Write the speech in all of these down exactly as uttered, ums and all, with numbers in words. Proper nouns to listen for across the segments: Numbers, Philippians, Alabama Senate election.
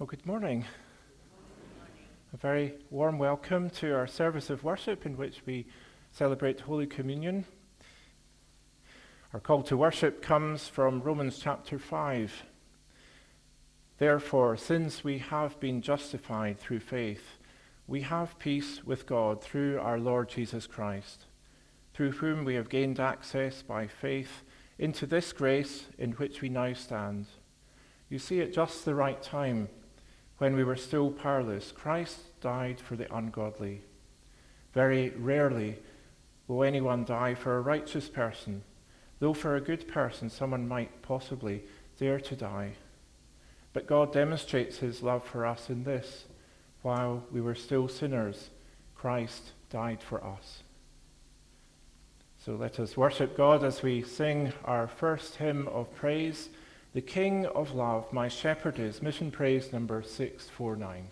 Well, good morning. Good morning. A very warm welcome to our service of worship in which we celebrate Holy Communion. Our call to worship comes from Romans chapter five. Therefore, since we have been justified through faith, we have peace with God through our Lord Jesus Christ, through whom we have gained access by faith into this grace in which we now stand. You see, at just the right time, when we were still powerless, Christ died for the ungodly. Very rarely will anyone die for a righteous person, though for a good person someone might possibly dare to die. But God demonstrates his love for us in this: while we were still sinners, Christ died for us. So let us worship God as we sing our first hymn of praise, "The King of Love, My Shepherd Is," Mission Praise number six forty-nine.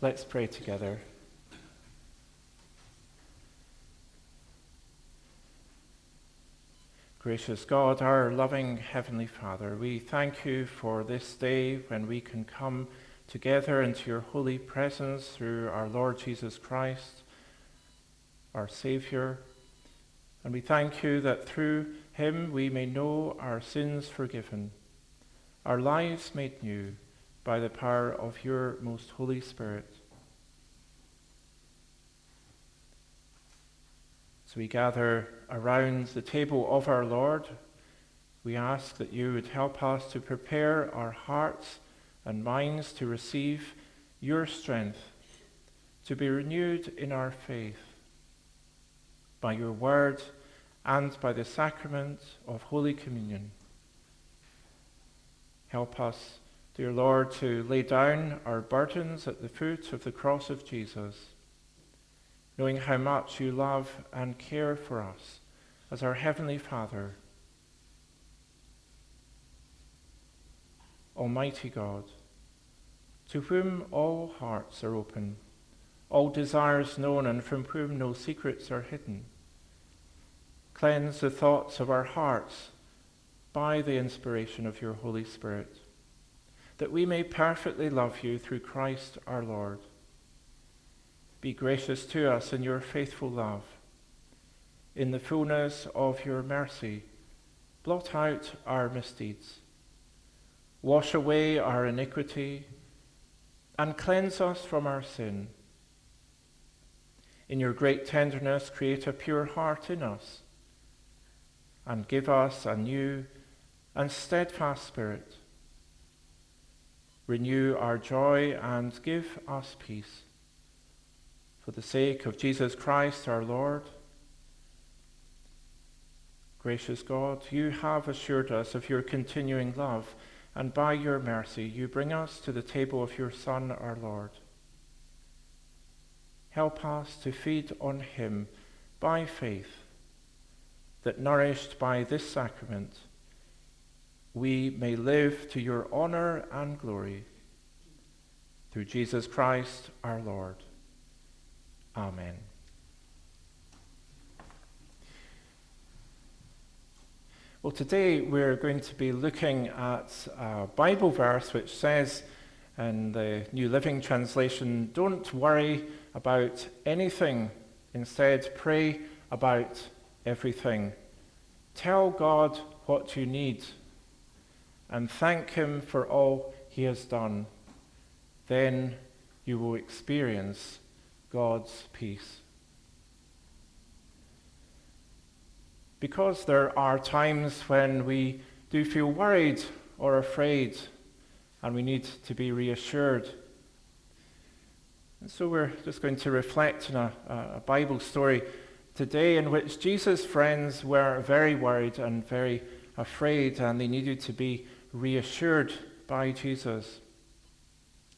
Let's pray together. Gracious God, our loving Heavenly Father, we thank you for this day when we can come together into your holy presence through our Lord Jesus Christ, our Savior. And we thank you that through him we may know our sins forgiven, our lives made new, by the power of your most Holy Spirit. So we gather around the table of our Lord. We ask that you would help us to prepare our hearts and minds to receive your strength, to be renewed in our faith by your word and by the sacrament of Holy Communion. Help us dear Lord, to lay down our burdens at the foot of the cross of Jesus, knowing how much you love and care for us as our Heavenly Father. Almighty God, to whom all hearts are open, all desires known, and from whom no secrets are hidden, cleanse the thoughts of our hearts by the inspiration of your Holy Spirit, that we may perfectly love you through Christ our Lord. Be gracious to us in your faithful love. In the fullness of your mercy, blot out our misdeeds. Wash away our iniquity and cleanse us from our sin. In your great tenderness, create a pure heart in us and give us a new and steadfast spirit. Renew our joy and give us peace. For the sake of Jesus Christ our Lord, gracious God, you have assured us of your continuing love, and by your mercy you bring us to the table of your Son, our Lord. Help us to feed on him by faith, that nourished by this sacrament, we may live to your honor and glory. Through Jesus Christ, our Lord. Amen. Well, today we're going to be looking at a Bible verse which says in the New Living Translation, "Don't worry about anything. Instead, pray about everything. Tell God what you need and thank him for all he has done. Then you will experience God's peace." Because there are times when we do feel worried or afraid, and we need to be reassured. And so we're just going to reflect on a, a Bible story today in which Jesus' friends were very worried and very afraid, and they needed to be reassured by Jesus.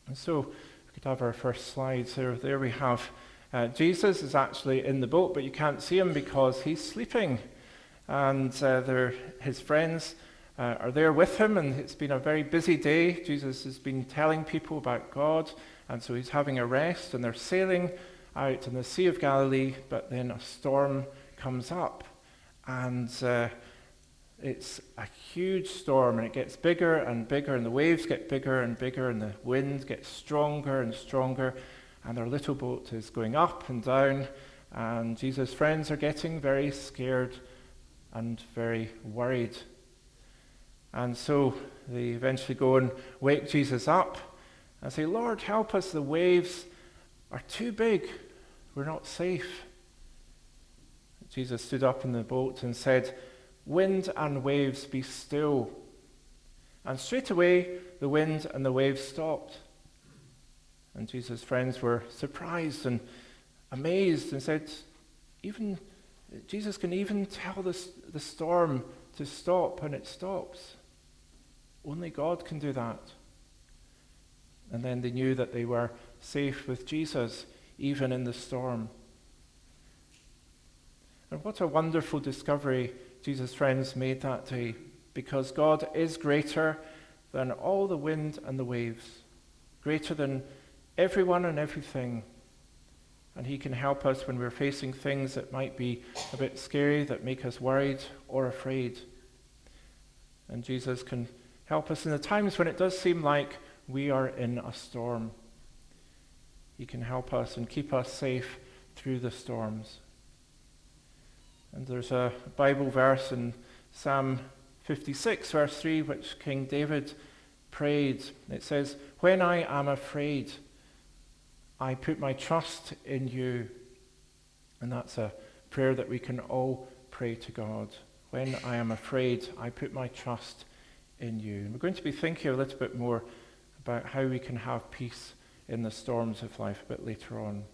And so we could have our first slide. So there we have uh, Jesus is actually in the boat, but you can't see him because he's sleeping. And uh, his friends uh, are there with him, and it's been a very busy day. Jesus has been telling people about God, and so he's having a rest, and they're sailing out in the Sea of Galilee, but then a storm comes up, and uh, it's a huge storm, and it gets bigger and bigger, and the waves get bigger and bigger, and the wind gets stronger and stronger, and their little boat is going up and down, and Jesus' friends are getting very scared and very worried. And so they eventually go and wake Jesus up and say, "Lord, help us, the waves are too big, we're not safe." Jesus stood up in the boat and said, "Wind and waves, be still." And straight away the wind and the waves stopped. And Jesus' friends were surprised and amazed and said, "Even Jesus can even tell the, the storm to stop, and it stops. Only God can do that." And then they knew that they were safe with Jesus, even in the storm. And what a wonderful discovery Jesus' friends made that day, because God is greater than all the wind and the waves, greater than everyone and everything. And he can help us when we're facing things that might be a bit scary, that make us worried or afraid. And Jesus can help us in the times when it does seem like we are in a storm. He can help us and keep us safe through the storms. And there's a Bible verse in Psalm fifty-six, verse three, which King David prayed. It says, "When I am afraid, I put my trust in you." And that's a prayer that we can all pray to God. When I am afraid, I put my trust in you. And we're going to be thinking a little bit more about how we can have peace in the storms of life a bit later on.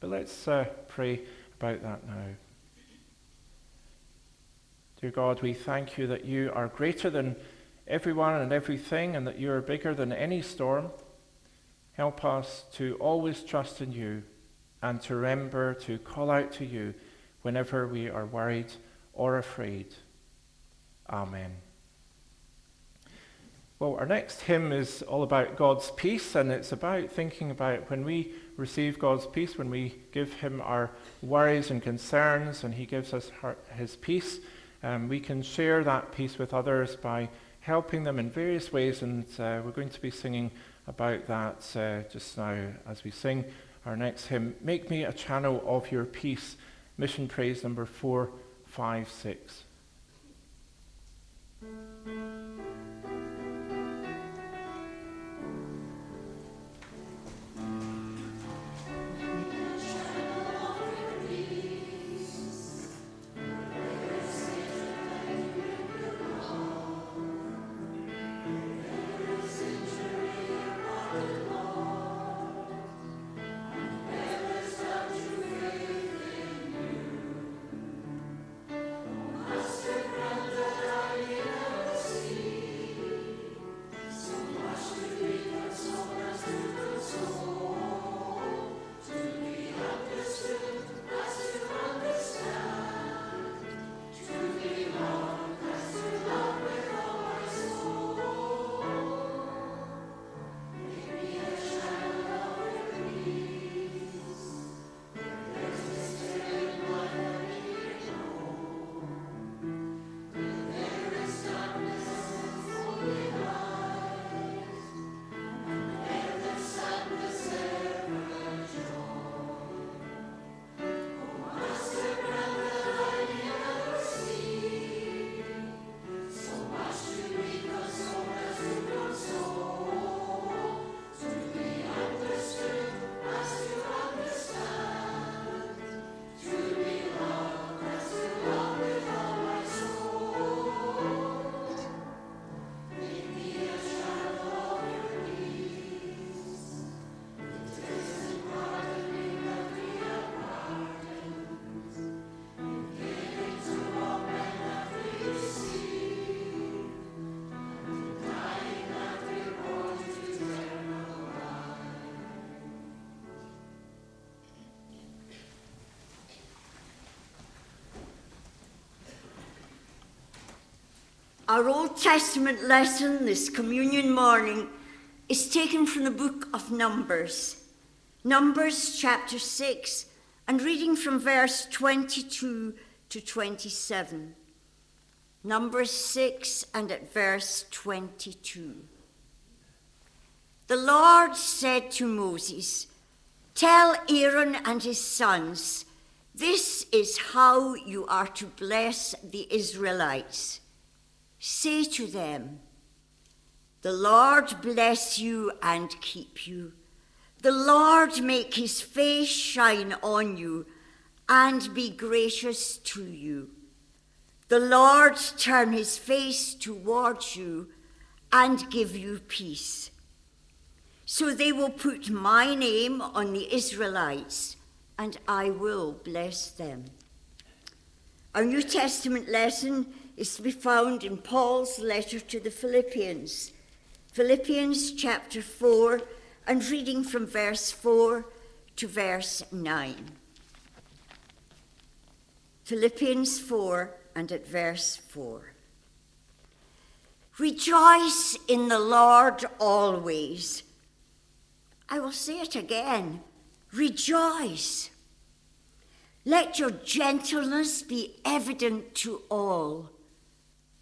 But let's uh, pray about that now. Dear God, we thank you that you are greater than everyone and everything, and that you are bigger than any storm. Help us to always trust in you and to remember to call out to you whenever we are worried or afraid. Amen. Well, our next hymn is all about God's peace, and it's about thinking about when we receive God's peace, when we give him our worries and concerns, and he gives us her, his peace, um, we can share that peace with others by helping them in various ways, and uh, we're going to be singing about that uh, just now as we sing our next hymn, Make Me a Channel of Your Peace, Mission Praise number four five six. Our Old Testament lesson this communion morning is taken from the book of Numbers, Numbers chapter six, and reading from verse twenty-two to twenty-seven. Numbers six and at verse twenty-two. The Lord said to Moses, "Tell Aaron and his sons, this is how you are to bless the Israelites. Say to them, the Lord bless you and keep you. The Lord make his face shine on you and be gracious to you. The Lord turn his face towards you and give you peace. So they will put my name on the Israelites, and I will bless them." Our New Testament lesson is to be found in Paul's letter to the Philippians, Philippians chapter four, and reading from verse four to verse nine. Philippians four and at verse four. "Rejoice in the Lord always." I will say it again, rejoice. "Let your gentleness be evident to all.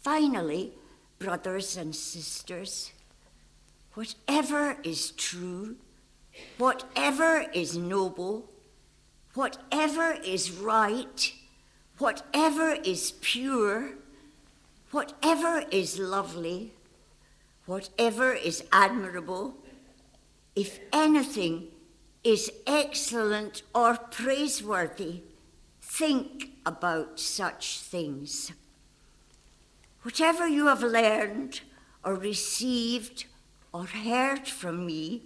Finally, brothers and sisters, whatever is true, whatever is noble, whatever is right, whatever is pure, Whatever is lovely, whatever is admirable, if anything is excellent or praiseworthy, think about such things. Whatever you have learned or received or heard from me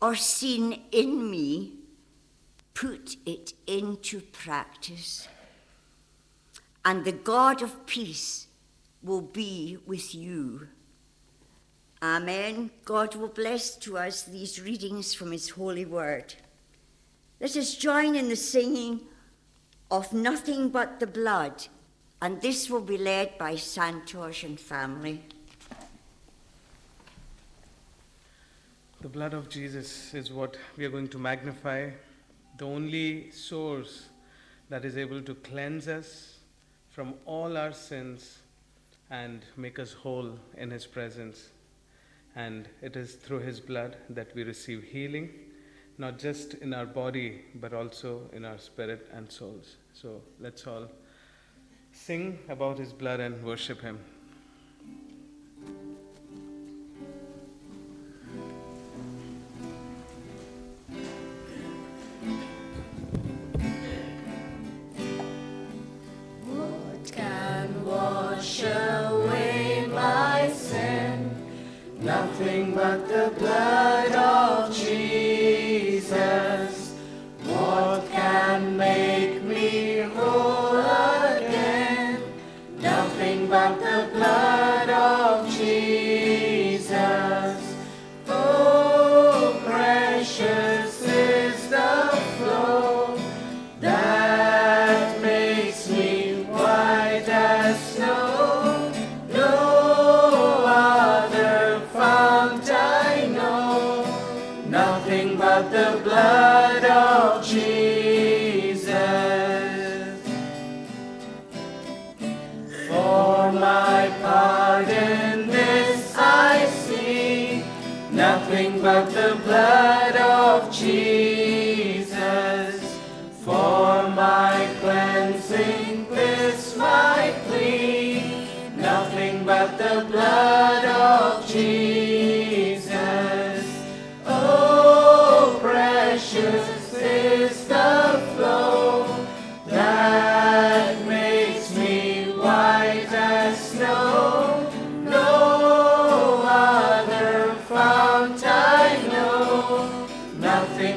or seen in me, put it into practice, and the God of peace will be with you. Amen. God will bless to us these readings from his holy word. Let us join in the singing of Nothing But the Blood, and this will be led by Santosh and family. The blood of Jesus is what we are going to magnify, the only source that is able to cleanse us from all our sins and make us whole in his presence. And it is through his blood that we receive healing, not just in our body, but also in our spirit and souls. So let's all sing about his blood and worship him. Nothing but the blood of Jesus. What can make me whole again? Nothing but the blood of Jesus. Oh, precious is the flow that makes me white as snow. Nothing but the blood of Jesus, for my cleansing, this my plea. Nothing but the blood of Jesus. Oh, precious is the flow that makes me white as snow.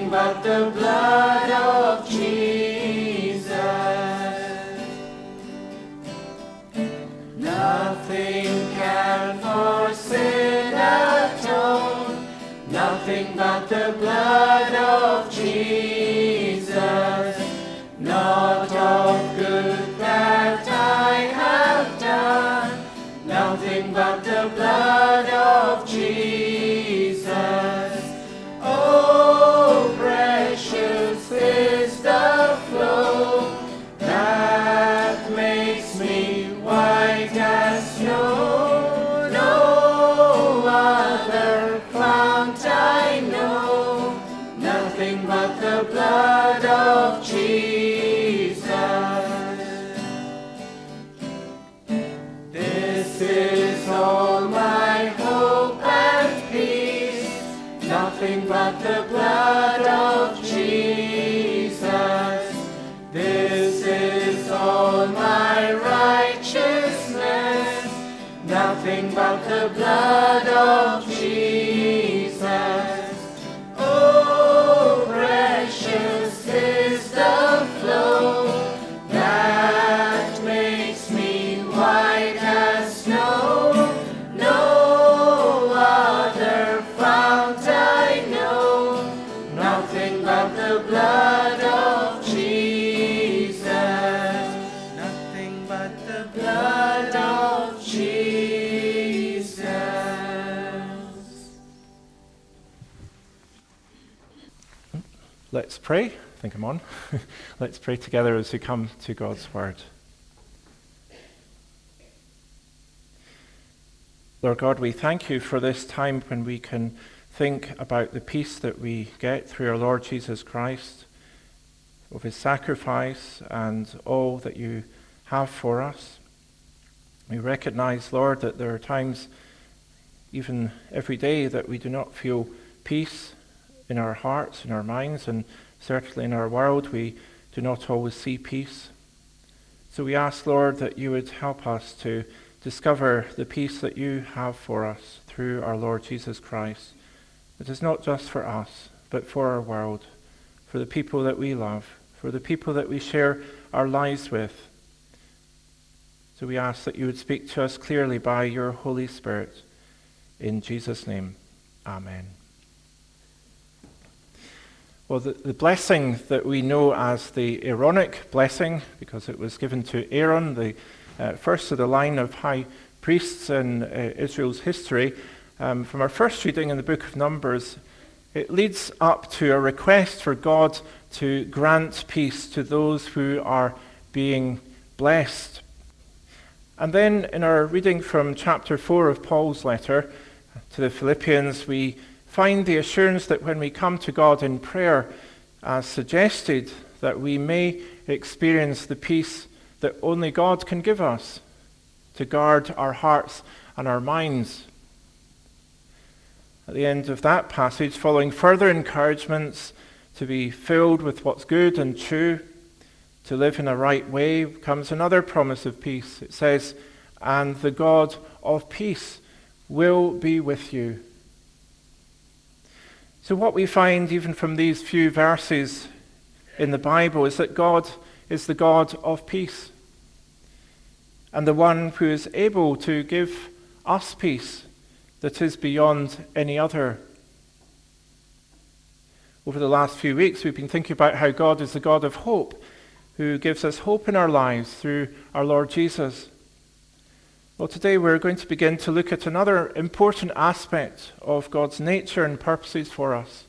But the blood of Jesus, nothing can for sin atone. Nothing but the blood of Jesus, not of good that I have done. Nothing but the blood of Jesus. Is the flow that makes me white as snow. No other fount I know, nothing but the blood of Jesus. This is all my hope and peace, nothing but the blood of Jesus. This is all my righteousness, nothing but the blood of Jesus. Oh, precious is the flow that makes me white as snow. No other fount I know, nothing but the blood of Jesus. Let's pray. I think I'm on. Let's pray together as we come to God's word. Lord God, we thank you for this time when we can think about the peace that we get through our Lord Jesus Christ, of his sacrifice and all that you have for us. We recognize, Lord, that there are times, even every day, that we do not feel peace in our hearts, in our minds, and certainly in our world, we do not always see peace. So we ask, Lord, that you would help us to discover the peace that you have for us through our Lord Jesus Christ. It is not just for us, but for our world, for the people that we love, for the people that we share our lives with. So we ask that you would speak to us clearly by your Holy Spirit. In Jesus' name, amen. Well, the, the blessing that we know as the Aaronic blessing, because it was given to Aaron, the uh, first of the line of high priests in uh, Israel's history, um, from our first reading in the book of Numbers, it leads up to a request for God to grant peace to those who are being blessed. And then in our reading from chapter four of Paul's letter to the Philippians, we find the assurance that when we come to God in prayer, as suggested, that we may experience the peace that only God can give us to guard our hearts and our minds. At the end of that passage, following further encouragements to be filled with what's good and true, to live in a right way, comes another promise of peace. It says, "And the God of peace will be with you." So what we find even from these few verses in the Bible is that God is the God of peace, and the one who is able to give us peace that is beyond any other. Over the last few weeks, we've been thinking about how God is the God of hope, who gives us hope in our lives through our Lord Jesus. Well, today we're going to begin to look at another important aspect of God's nature and purposes for us.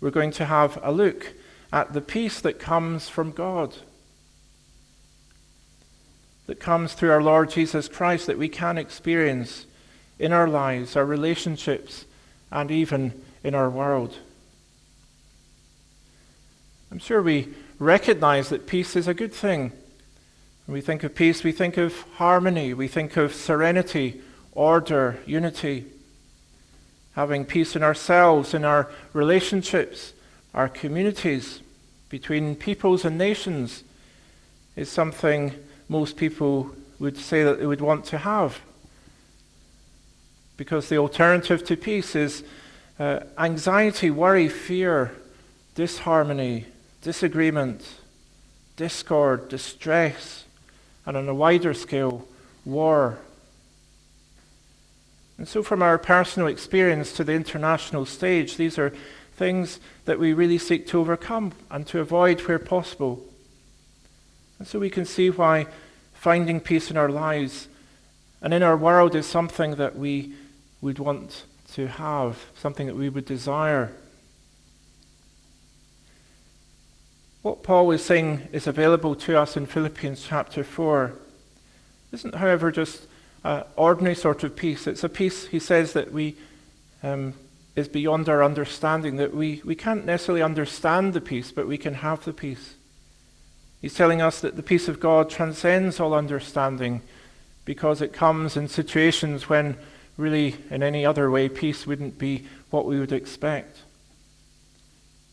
We're going to have a look at the peace that comes from God, that comes through our Lord Jesus Christ, that we can experience in our lives, our relationships, and even in our world. I'm sure we recognize that peace is a good thing. When we think of peace, we think of harmony, we think of serenity, order, unity. Having peace in ourselves, in our relationships, our communities, between peoples and nations, is something most people would say that they would want to have. Because the alternative to peace is uh, anxiety, worry, fear, disharmony, disagreement, discord, distress, and on a wider scale, war. And so from our personal experience to the international stage, these are things that we really seek to overcome and to avoid where possible. And so we can see why finding peace in our lives and in our world is something that we would want to have, something that we would desire. What Paul is saying is available to us in Philippians chapter four. It isn't, however, just an ordinary sort of peace. It's a peace, he says, that we um, is beyond our understanding, that we, we can't necessarily understand the peace, but we can have the peace. He's telling us that the peace of God transcends all understanding because it comes in situations when really in any other way peace wouldn't be what we would expect.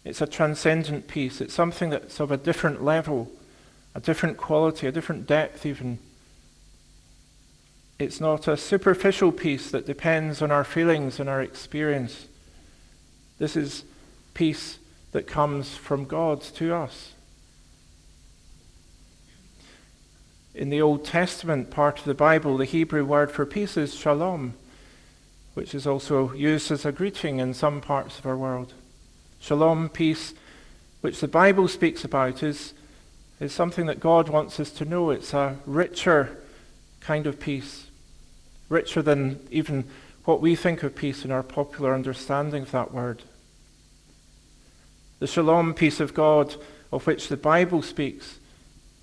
It's a transcendent peace. It's something that's of a different level, a different quality, a different depth even. It's not a superficial peace that depends on our feelings and our experience. This is peace that comes from God to us. In the Old Testament part of the Bible, the Hebrew word for peace is shalom, which is also used as a greeting in some parts of our world. Shalom, peace, which the Bible speaks about, is, is something that God wants us to know. It's a richer kind of peace, richer than even what we think of peace in our popular understanding of that word. The shalom peace of God, of which the Bible speaks,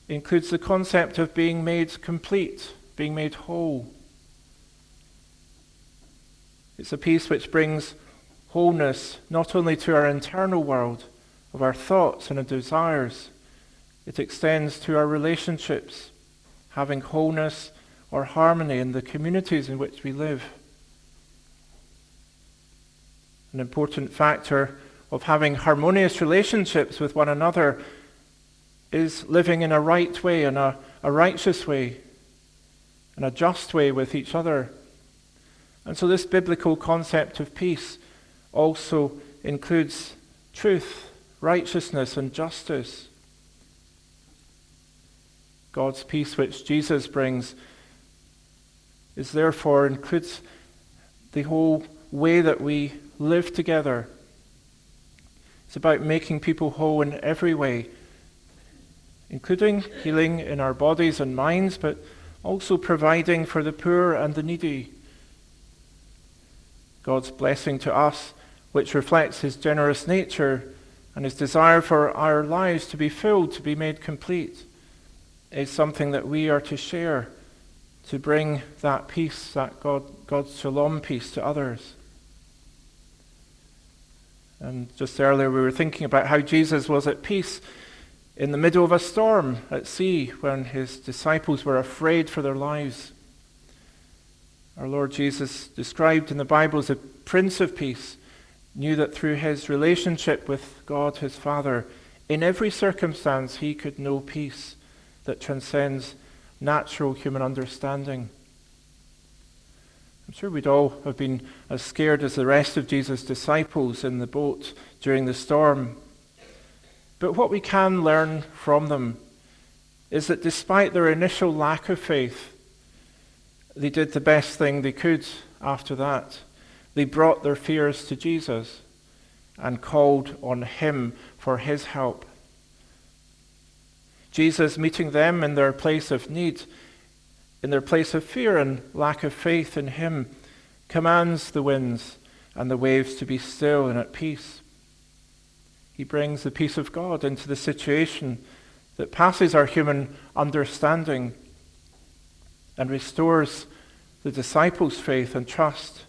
includes the concept of being made complete, being made whole. It's a peace which brings wholeness, not only to our internal world, of our thoughts and our desires, it extends to our relationships, having wholeness or harmony in the communities in which we live. An important factor of having harmonious relationships with one another is living in a right way, in a, a righteous way, in a just way with each other. And so this biblical concept of peace also includes truth, righteousness, and justice. God's peace, which Jesus brings, is therefore includes the whole way that we live together. It's about making people whole in every way, including healing in our bodies and minds, but also providing for the poor and the needy. God's blessing to us, which reflects his generous nature and his desire for our lives to be filled, to be made complete, is something that we are to share, to bring that peace, that God, God's shalom peace to others. And just earlier we were thinking about how Jesus was at peace in the middle of a storm at sea when his disciples were afraid for their lives. Our Lord Jesus, described in the Bible as a Prince of Peace, knew that through his relationship with God his Father, in every circumstance he could know peace that transcends natural human understanding. I'm sure we'd all have been as scared as the rest of Jesus' disciples in the boat during the storm. But what we can learn from them is that despite their initial lack of faith, they did the best thing they could after that. They brought their fears to Jesus and called on him for his help. Jesus meeting them in their place of need, in their place of fear and lack of faith in him, commands the winds and the waves to be still and at peace. He brings the peace of God into the situation that passes our human understanding and restores the disciples' faith and trust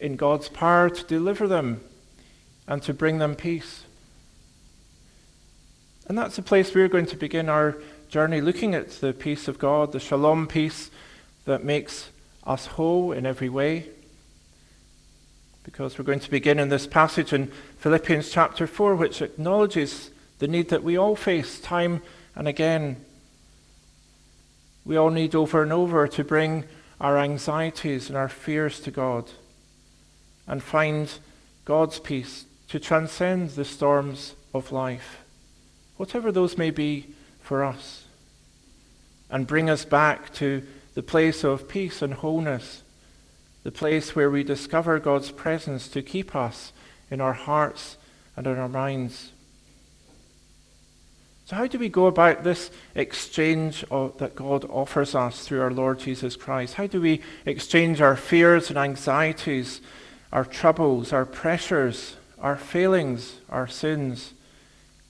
in God's power to deliver them and to bring them peace. And that's the place we're going to begin our journey, looking at the peace of God, the shalom peace that makes us whole in every way. Because we're going to begin in this passage in Philippians chapter four, which acknowledges the need that we all face time and again. We all need over and over to bring our anxieties and our fears to God and find God's peace to transcend the storms of life, whatever those may be for us, and bring us back to the place of peace and wholeness, the place where we discover God's presence to keep us in our hearts and in our minds. So how do we go about this exchange of, that God offers us through our Lord Jesus Christ? How do we exchange our fears and anxieties, our troubles, our pressures, our failings, our sins,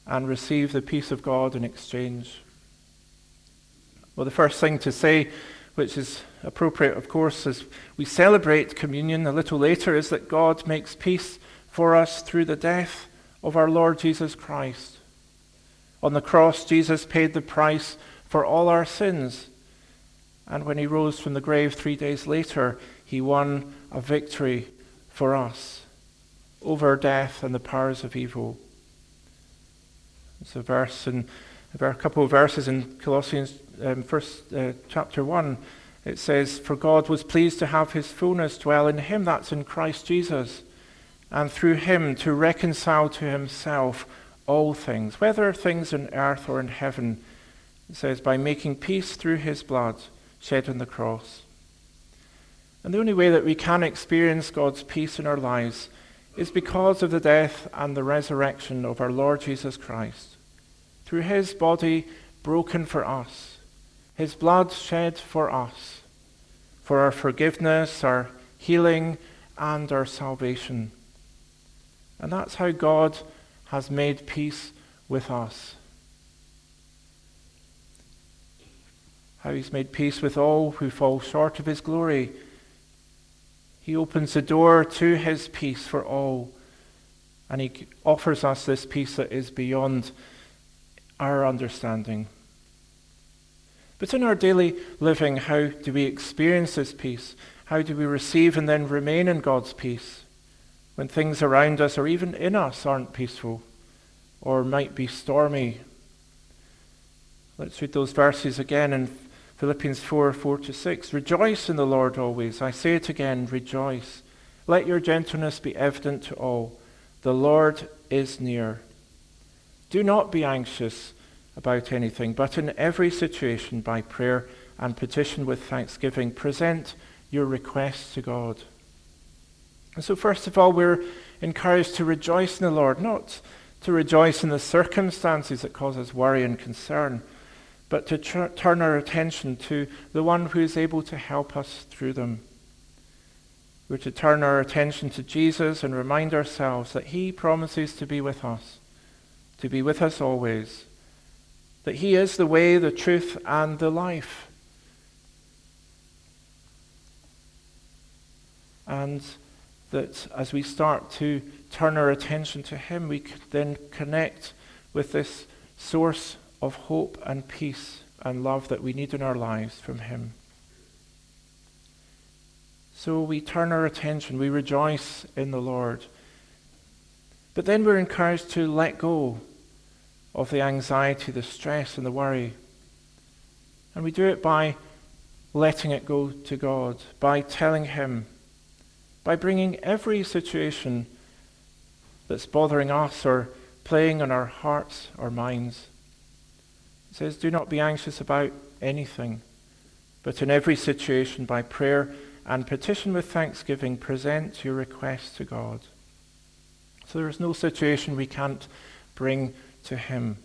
and receive the peace of God in exchange? Well, the first thing to say, which is appropriate, of course, as we celebrate communion a little later, is that God makes peace for us through the death of our Lord Jesus Christ. On the cross, Jesus paid the price for all our sins. And when he rose from the grave three days later, he won a victory for us over death and the powers of evil. It's a verse in a couple of verses in Colossians um, first uh, chapter one. It says, "For God was pleased to have his fullness dwell in him," that's in Christ Jesus, "and through him to reconcile to himself all things, whether things in earth or in heaven," it says, "by making peace through his blood shed on the cross." And the only way that we can experience God's peace in our lives is because of the death and the resurrection of our Lord Jesus Christ. Through his body broken for us, his blood shed for us, for our forgiveness, our healing, and our salvation. And that's how God has made peace with us. How he's made peace with all who fall short of his glory. He opens the door to his peace for all, and he offers us this peace that is beyond our understanding. But in our daily living, how do we experience this peace? How do we receive and then remain in God's peace when things around us or even in us aren't peaceful or might be stormy? Let's read those verses again in Philippians four, four to six. Rejoice in the Lord always. I say it again, rejoice. Let your gentleness be evident to all. The Lord is near. Do not be anxious about anything, but in every situation by prayer and petition with thanksgiving, present your requests to God. And so first of all, we're encouraged to rejoice in the Lord, not to rejoice in the circumstances that cause us worry and concern, but to tr- turn our attention to the one who is able to help us through them. We're to turn our attention to Jesus and remind ourselves that he promises to be with us, to be with us always, that he is the way, the truth, and the life. And that as we start to turn our attention to him, we could then connect with this source of hope and peace and love that we need in our lives from him. So we turn our attention, we rejoice in the Lord. But then we're encouraged to let go of the anxiety, the stress, and the worry. And we do it by letting it go to God, by telling him, by bringing every situation that's bothering us or playing on our hearts or minds. It says, do not be anxious about anything, but in every situation by prayer and petition with thanksgiving, present your requests to God. So there is no situation we can't bring to him.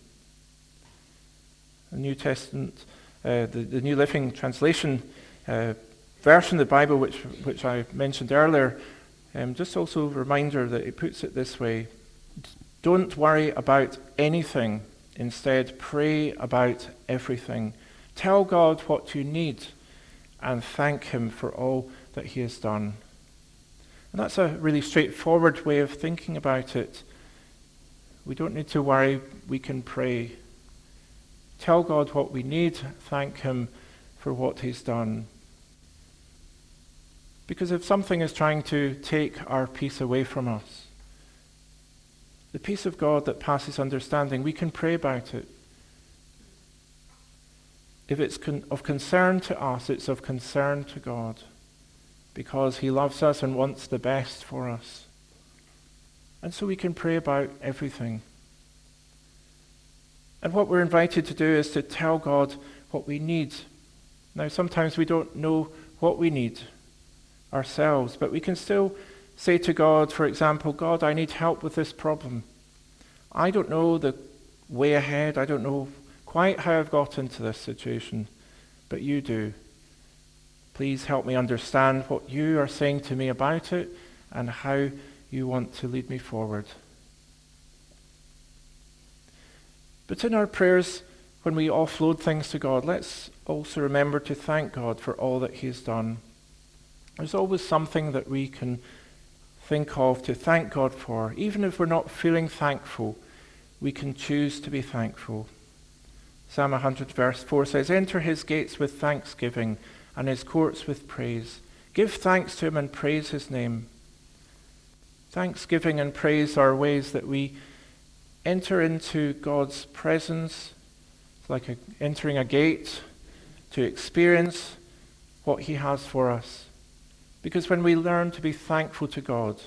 The New Testament, uh, the, the New Living Translation uh, version of the Bible, which, which I mentioned earlier, Um, just also a reminder that it puts it this way. Don't worry about anything. Instead, pray about everything. Tell God what you need and thank him for all that he has done. And that's a really straightforward way of thinking about it. We don't need to worry. We can pray. Tell God what we need. Thank him for what he's done. Because if something is trying to take our peace away from us, the peace of God that passes understanding, we can pray about it. If it's con- of concern to us, it's of concern to God, because he loves us and wants the best for us. And so we can pray about everything. And what we're invited to do is to tell God what we need. Now, sometimes we don't know what we need ourselves, but we can still say to God, for example, God, I need help with this problem. I don't know the way ahead. I don't know quite how I've got into this situation, but you do. Please help me understand what you are saying to me about it and how you want to lead me forward. But in our prayers, when we offload things to God, let's also remember to thank God for all that he's done. There's always something that we can think of to thank God for. Even if we're not feeling thankful, we can choose to be thankful. Psalm one hundred verse four says, enter his gates with thanksgiving and his courts with praise. Give thanks to him and praise his name. Thanksgiving and praise are ways that we enter into God's presence. It's like a, entering a gate to experience what he has for us. Because when we learn to be thankful to God,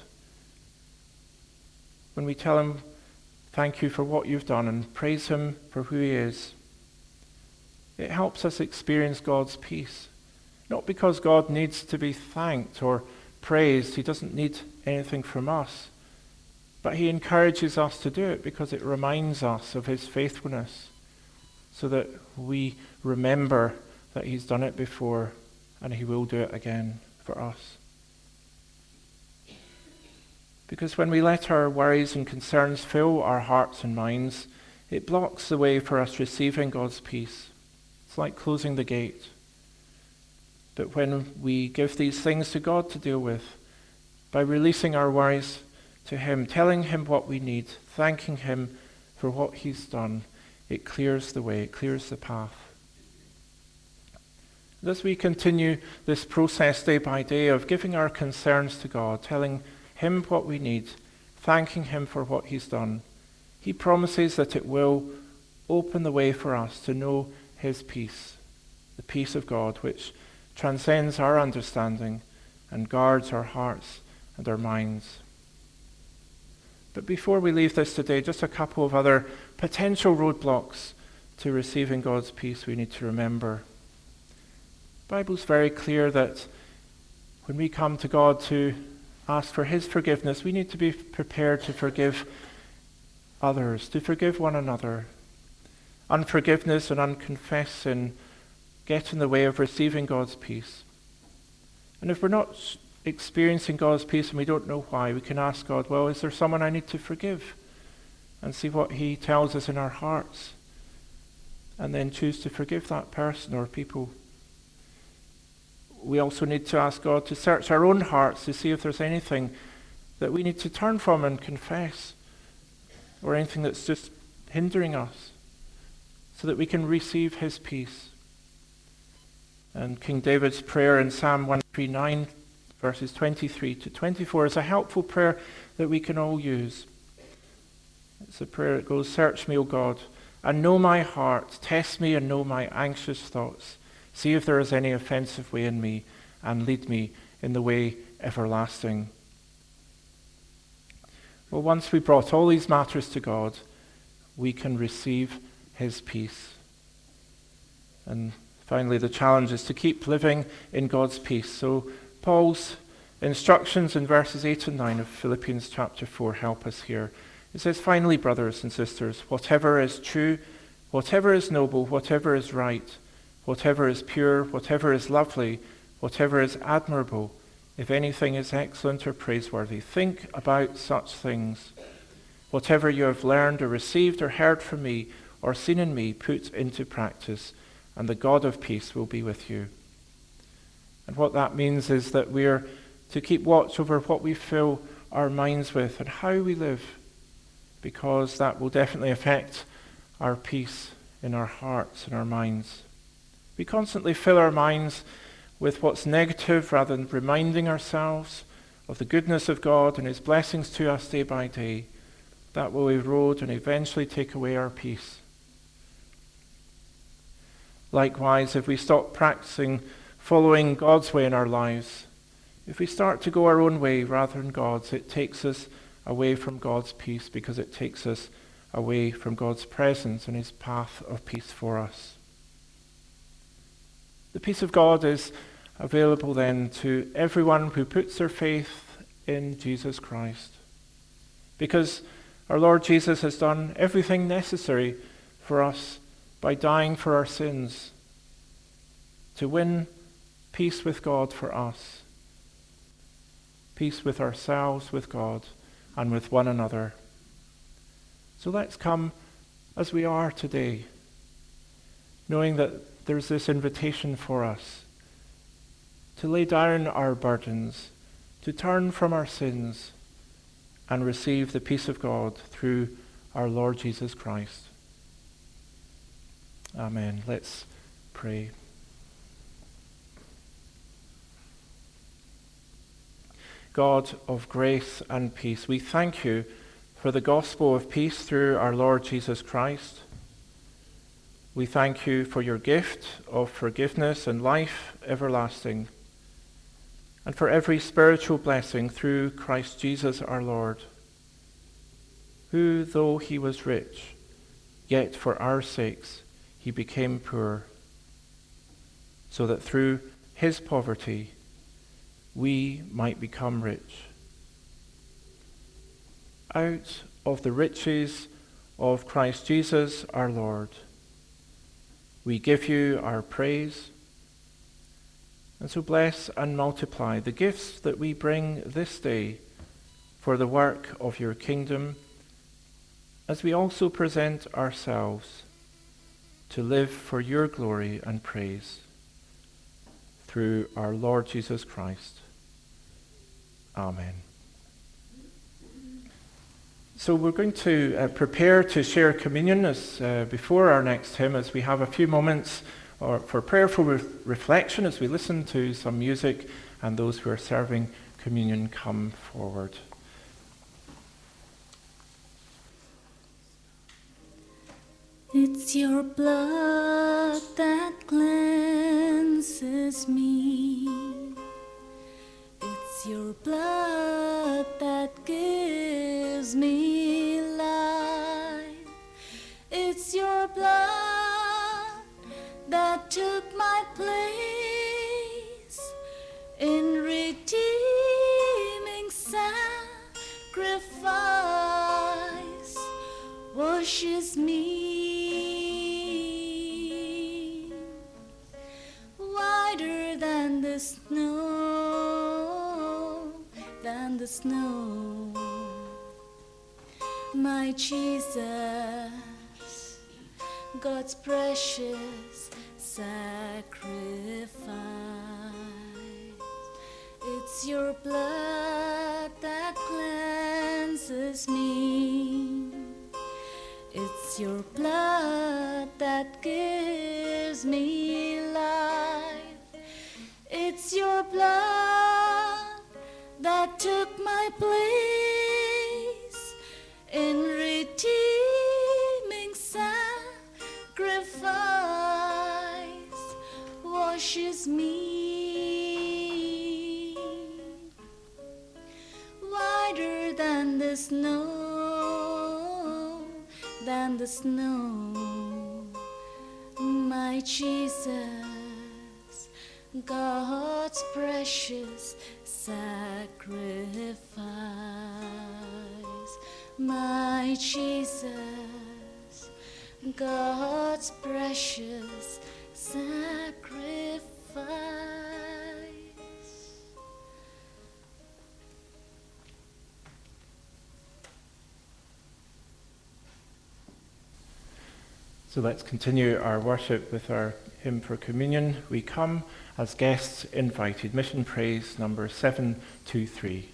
when we tell him, thank you for what you've done and praise him for who he is, it helps us experience God's peace. Not because God needs to be thanked or praised. He doesn't need anything from us. But he encourages us to do it because it reminds us of his faithfulness so that we remember that he's done it before and he will do it again for us. Because when we let our worries and concerns fill our hearts and minds, it blocks the way for us receiving God's peace. It's like closing the gate. But when we give these things to God to deal with, by releasing our worries to him, telling him what we need, thanking him for what he's done, it clears the way, it clears the path. And as we continue this process day by day of giving our concerns to God, telling him what we need, thanking him for what he's done, he promises that it will open the way for us to know his peace, the peace of God which transcends our understanding and guards our hearts and our minds. But before we leave this today, just a couple of other potential roadblocks to receiving God's peace we need to remember. The Bible's very clear that when we come to God to ask for his forgiveness, we need to be prepared to forgive others, to forgive one another. Unforgiveness and unconfessed sin get in the way of receiving God's peace. And if we're not experiencing God's peace and we don't know why, we can ask God, well, is there someone I need to forgive? And see what he tells us in our hearts, and then choose to forgive that person or people. We also need to ask God to search our own hearts to see if there's anything that we need to turn from and confess, or anything that's just hindering us, so that we can receive his peace. And King David's prayer in Psalm one thirty-nine verses twenty-three to twenty-four is a helpful prayer that we can all use. It's a prayer that goes, "Search me, O God, and know my heart. Test me and know my anxious thoughts. See if there is any offensive way in me, and lead me in the way everlasting." Well, once we brought all these matters to God, we can receive his peace. And finally, the challenge is to keep living in God's peace. So Paul's instructions in verses eight and nine of Philippians chapter four help us here. It says, "Finally, brothers and sisters, whatever is true, whatever is noble, whatever is right, whatever is pure, whatever is lovely, whatever is admirable, if anything is excellent or praiseworthy, think about such things. Whatever you have learned or received or heard from me or seen in me, put into practice, and the God of peace will be with you." And what that means is that we're to keep watch over what we fill our minds with and how we live, because that will definitely affect our peace in our hearts and our minds. We constantly fill our minds with what's negative rather than reminding ourselves of the goodness of God and his blessings to us day by day. That will erode and eventually take away our peace. Likewise, if we stop practicing following God's way in our lives, if we start to go our own way rather than God's, it takes us away from God's peace, because it takes us away from God's presence and his path of peace for us. The peace of God is available then to everyone who puts their faith in Jesus Christ, because our Lord Jesus has done everything necessary for us by dying for our sins to win peace with God for us, peace with ourselves, with God, and with one another. So let's come as we are today, knowing that there's this invitation for us to lay down our burdens, to turn from our sins, and receive the peace of God through our Lord Jesus Christ. Amen. Let's pray. God of grace and peace, we thank you for the gospel of peace through our Lord Jesus Christ. We thank you for your gift of forgiveness and life everlasting, and for every spiritual blessing through Christ Jesus our Lord, who, though he was rich, yet for our sakes he became poor, so that through his poverty we might become rich. Out of the riches of Christ Jesus our Lord, we give you our praise. And so bless and multiply the gifts that we bring this day for the work of your kingdom, as we also present ourselves to live for your glory and praise, through our Lord Jesus Christ. Amen. So we're going to uh, prepare to share communion as uh, before our next hymn, as we have a few moments or for prayerful re- reflection as we listen to some music, and those who are serving communion come forward. It's your blood that cleanses me. It's your blood that gives me life. It's your blood that took my place in redeeming sacrifice, washes me snow, than the snow, my Jesus, God's precious sacrifice. It's your blood that cleanses me. It's your blood that gives me life. It's your blood that took my place in redeeming sacrifice, washes me whiter than the snow, than the snow, my Jesus, God's precious sacrifice, my Jesus, God's precious sacrifice. So let's continue our worship with our hymn for communion. We come as guests invited, mission praise number seven two three.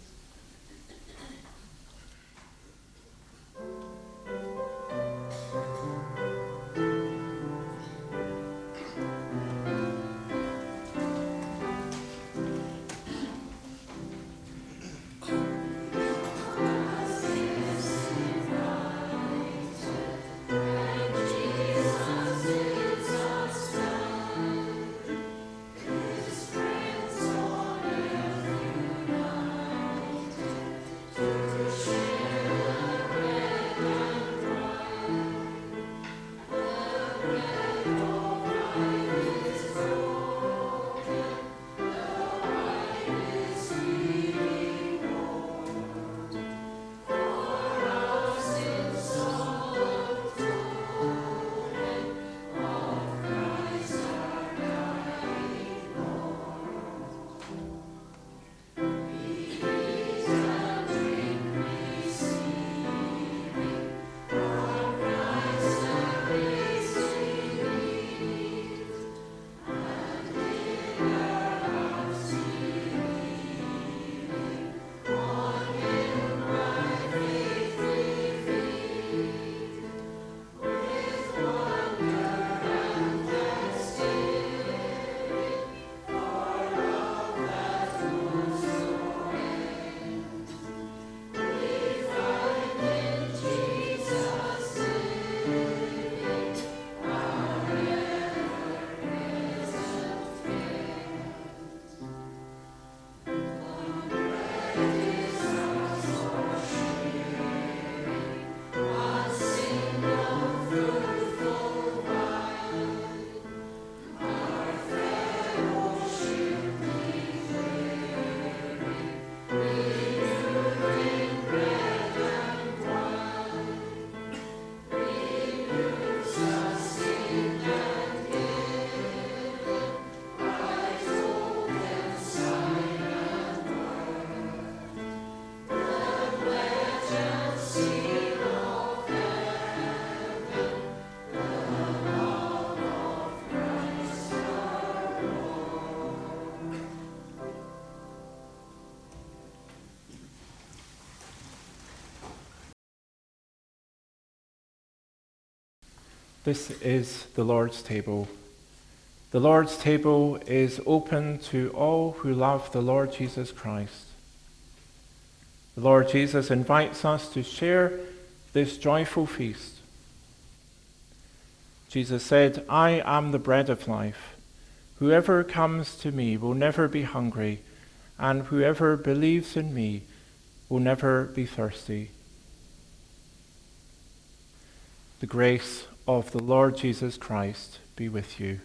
This is the Lord's table. The Lord's table is open to all who love the Lord Jesus Christ. The Lord Jesus invites us to share this joyful feast. Jesus said, "I am the bread of life. Whoever comes to me will never be hungry, and whoever believes in me will never be thirsty." The grace of the Lord Jesus Christ be with you.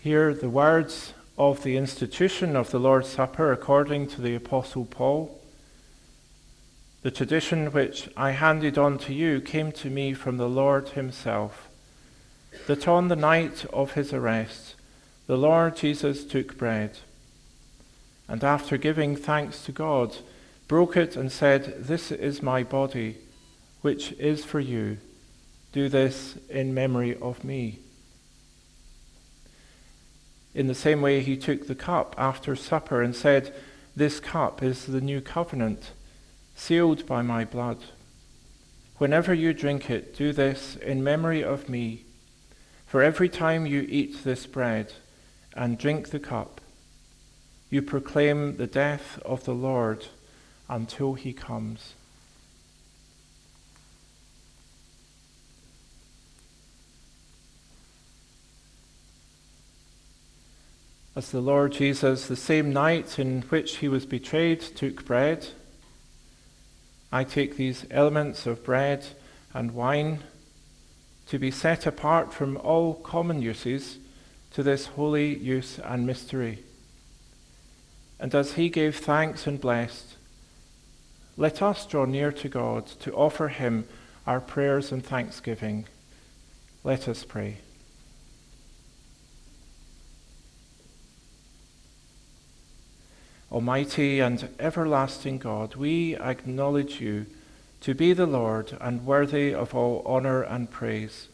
Hear the words of the institution of the Lord's Supper according to the Apostle Paul. The tradition which I handed on to you came to me from the Lord himself, that on the night of his arrest, the Lord Jesus took bread, and after giving thanks to God, broke it and said, "This is my body, which is for you. Do this in memory of me." In the same way, he took the cup after supper and said, "This cup is the new covenant, sealed by my blood. Whenever you drink it, do this in memory of me. For every time you eat this bread and drink the cup, you proclaim the death of the Lord until he comes." As the Lord Jesus, the same night in which he was betrayed, took bread, I take these elements of bread and wine to be set apart from all common uses to this holy use and mystery. And as he gave thanks and blessed, let us draw near to God to offer him our prayers and thanksgiving. Let us pray. Almighty and everlasting God, we acknowledge you to be the Lord and worthy of all honor and praise,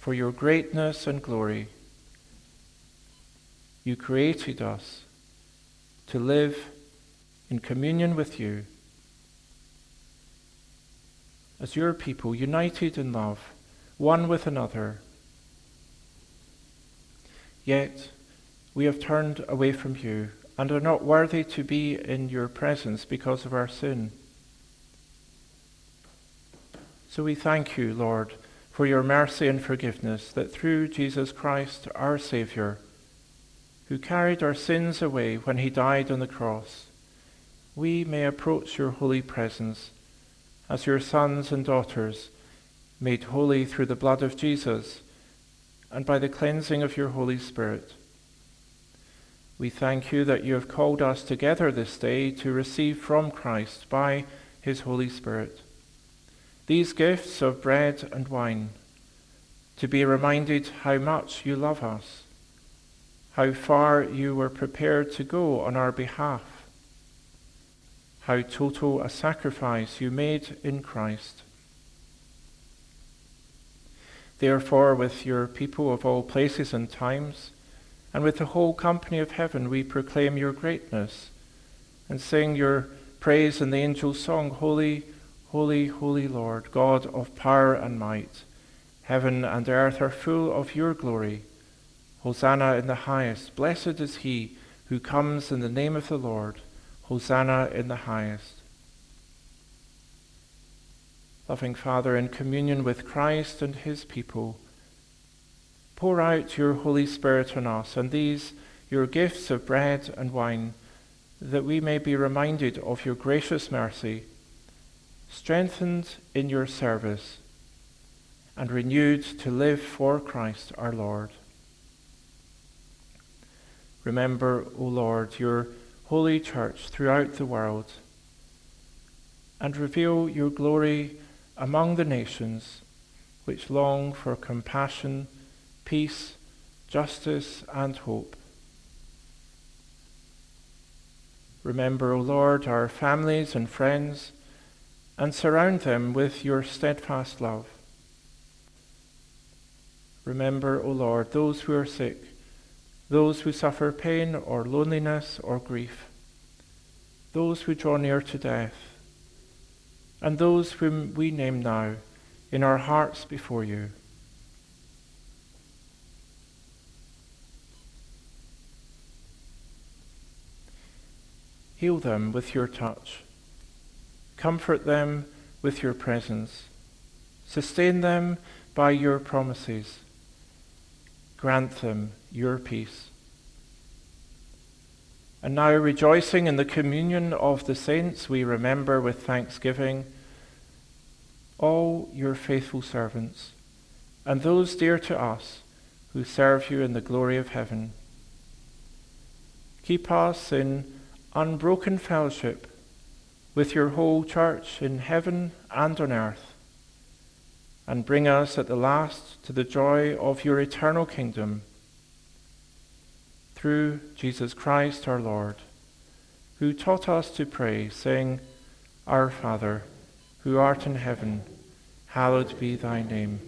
for your greatness and glory. You created us to live in communion with you. As your people, united in love, one with another, yet we have turned away from you and are not worthy to be in your presence because of our sin. So we thank you, Lord, for your mercy and forgiveness, that through Jesus Christ, our Saviour, who carried our sins away when he died on the cross, we may approach your holy presence as your sons and daughters, made holy through the blood of Jesus and by the cleansing of your Holy Spirit. We thank you that you have called us together this day to receive from Christ by his Holy Spirit these gifts of bread and wine, to be reminded how much you love us, how far you were prepared to go on our behalf, how total a sacrifice you made in Christ. Therefore, with your people of all places and times, and with the whole company of heaven, we proclaim your greatness and sing your praise in the angel's song, "Holy, holy, holy Lord, God of power and might. Heaven and earth are full of your glory. Hosanna in the highest. Blessed is he who comes in the name of the Lord. Hosanna in the highest." Loving Father, in communion with Christ and his people, pour out your Holy Spirit on us and these, your gifts of bread and wine, that we may be reminded of your gracious mercy, strengthened in your service, and renewed to live for Christ our Lord. Remember, O Lord, your holy church throughout the world, and reveal your glory among the nations which long for compassion, peace, justice, and hope. Remember, O Lord, our families and friends, and surround them with your steadfast love. Remember, O Lord, those who are sick, those who suffer pain or loneliness or grief, those who draw near to death, and those whom we name now in our hearts before you. Heal them with your touch. Comfort them with your presence. Sustain them by your promises. Grant them your peace. And now, rejoicing in the communion of the saints, we remember with thanksgiving all your faithful servants and those dear to us who serve you in the glory of heaven. Keep us in unbroken fellowship with your whole church in heaven and on earth, and bring us at the last to the joy of your eternal kingdom. Through Jesus Christ our Lord, who taught us to pray, saying, Our Father, who art in heaven, hallowed be thy name.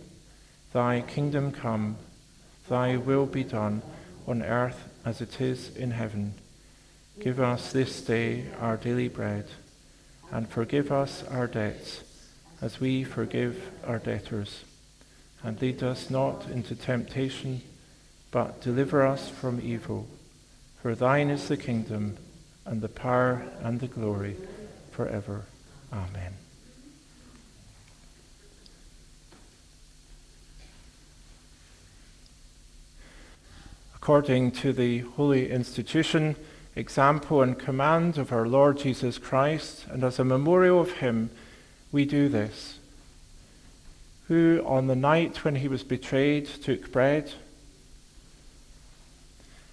Thy kingdom come, thy will be done on earth as it is in heaven. Give us this day our daily bread, and forgive us our debts, as we forgive our debtors. And lead us not into temptation, but deliver us from evil. For thine is the kingdom, and the power, and the glory, forever. Amen. According to the holy institution, example and command of our Lord Jesus Christ, and as a memorial of him, we do this. Who on the night when he was betrayed took bread,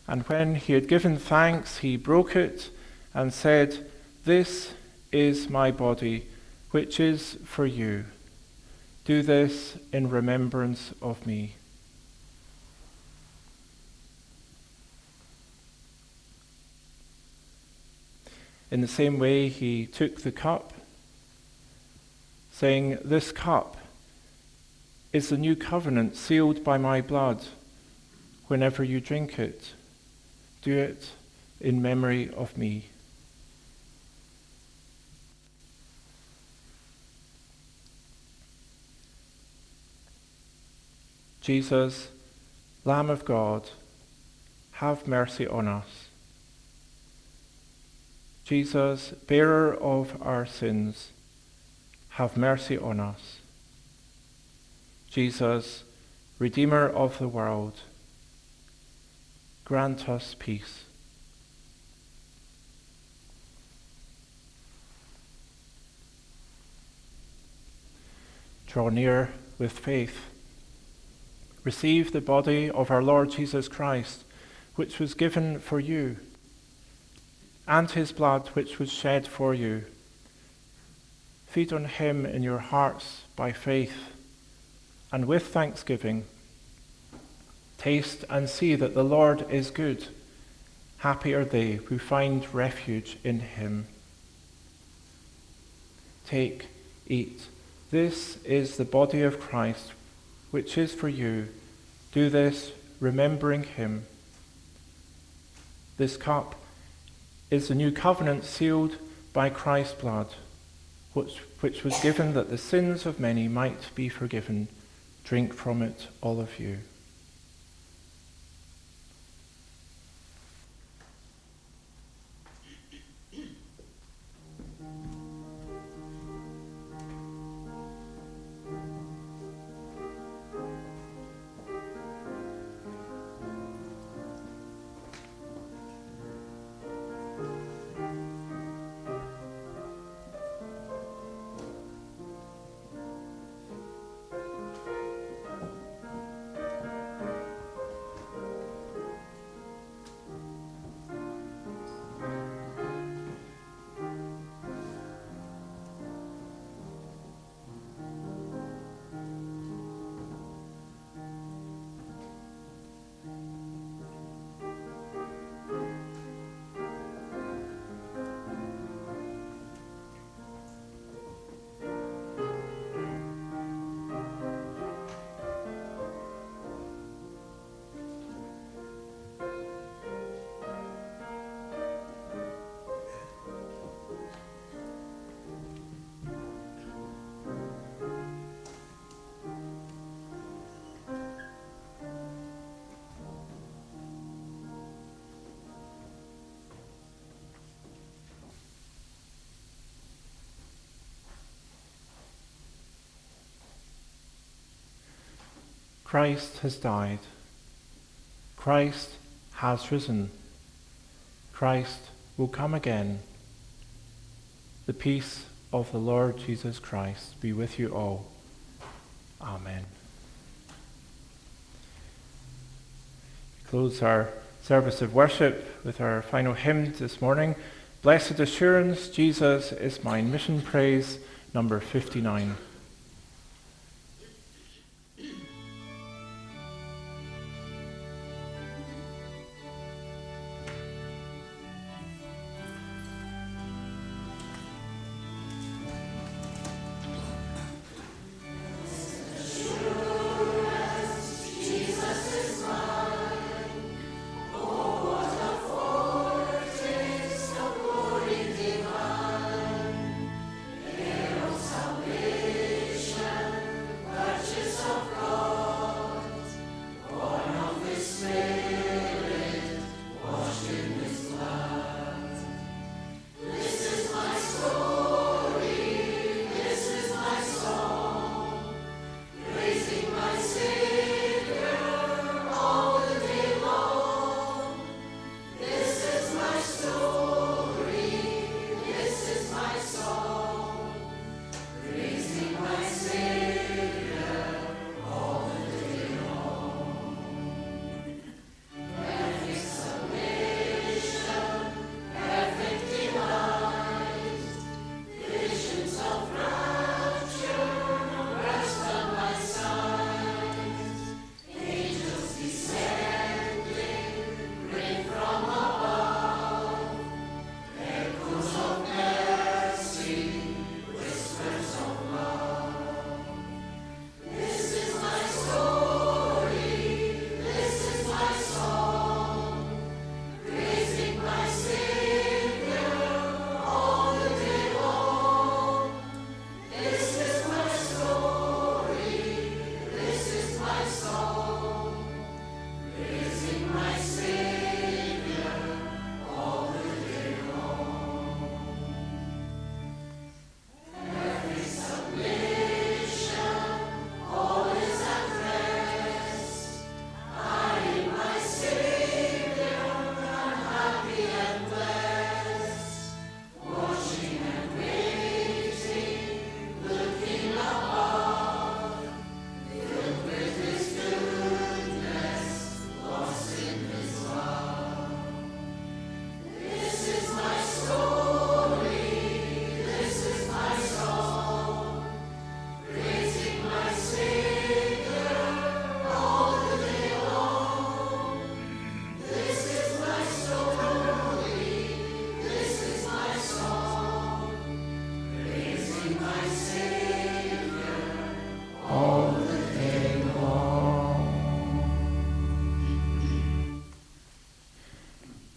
and when he had given thanks, he broke it and said, This is my body, which is for you. Do this in remembrance of me. In the same way, he took the cup, saying, This cup is the new covenant sealed by my blood. Whenever you drink it, do it in memory of me. Jesus, Lamb of God, have mercy on us. Jesus, bearer of our sins, have mercy on us. Jesus, Redeemer of the world, grant us peace. Draw near with faith. Receive the body of our Lord Jesus Christ, which was given for you, and his blood which was shed for you. Feed on him in your hearts by faith, and with thanksgiving. Taste and see that the Lord is good. Happy are they who find refuge in him. Take, eat. This is the body of Christ, which is for you. Do this, remembering him. This cup is the new covenant sealed by Christ's blood, which, which was given that the sins of many might be forgiven. Drink from it, all of you. Christ has died. Christ has risen. Christ will come again. The peace of the Lord Jesus Christ be with you all. Amen. We close our service of worship with our final hymn this morning, Blessed Assurance, Jesus is Mine, Mission Praise, number fifty-nine.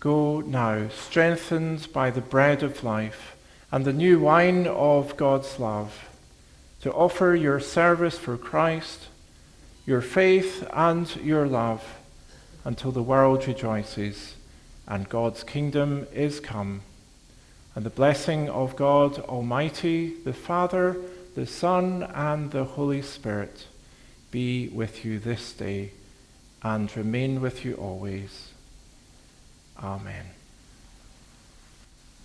Go now, strengthened by the bread of life and the new wine of God's love, to offer your service for Christ, your faith and your love, until the world rejoices and God's kingdom is come. And the blessing of God Almighty, the Father, the Son, and the Holy Spirit be with you this day and remain with you always. Amen.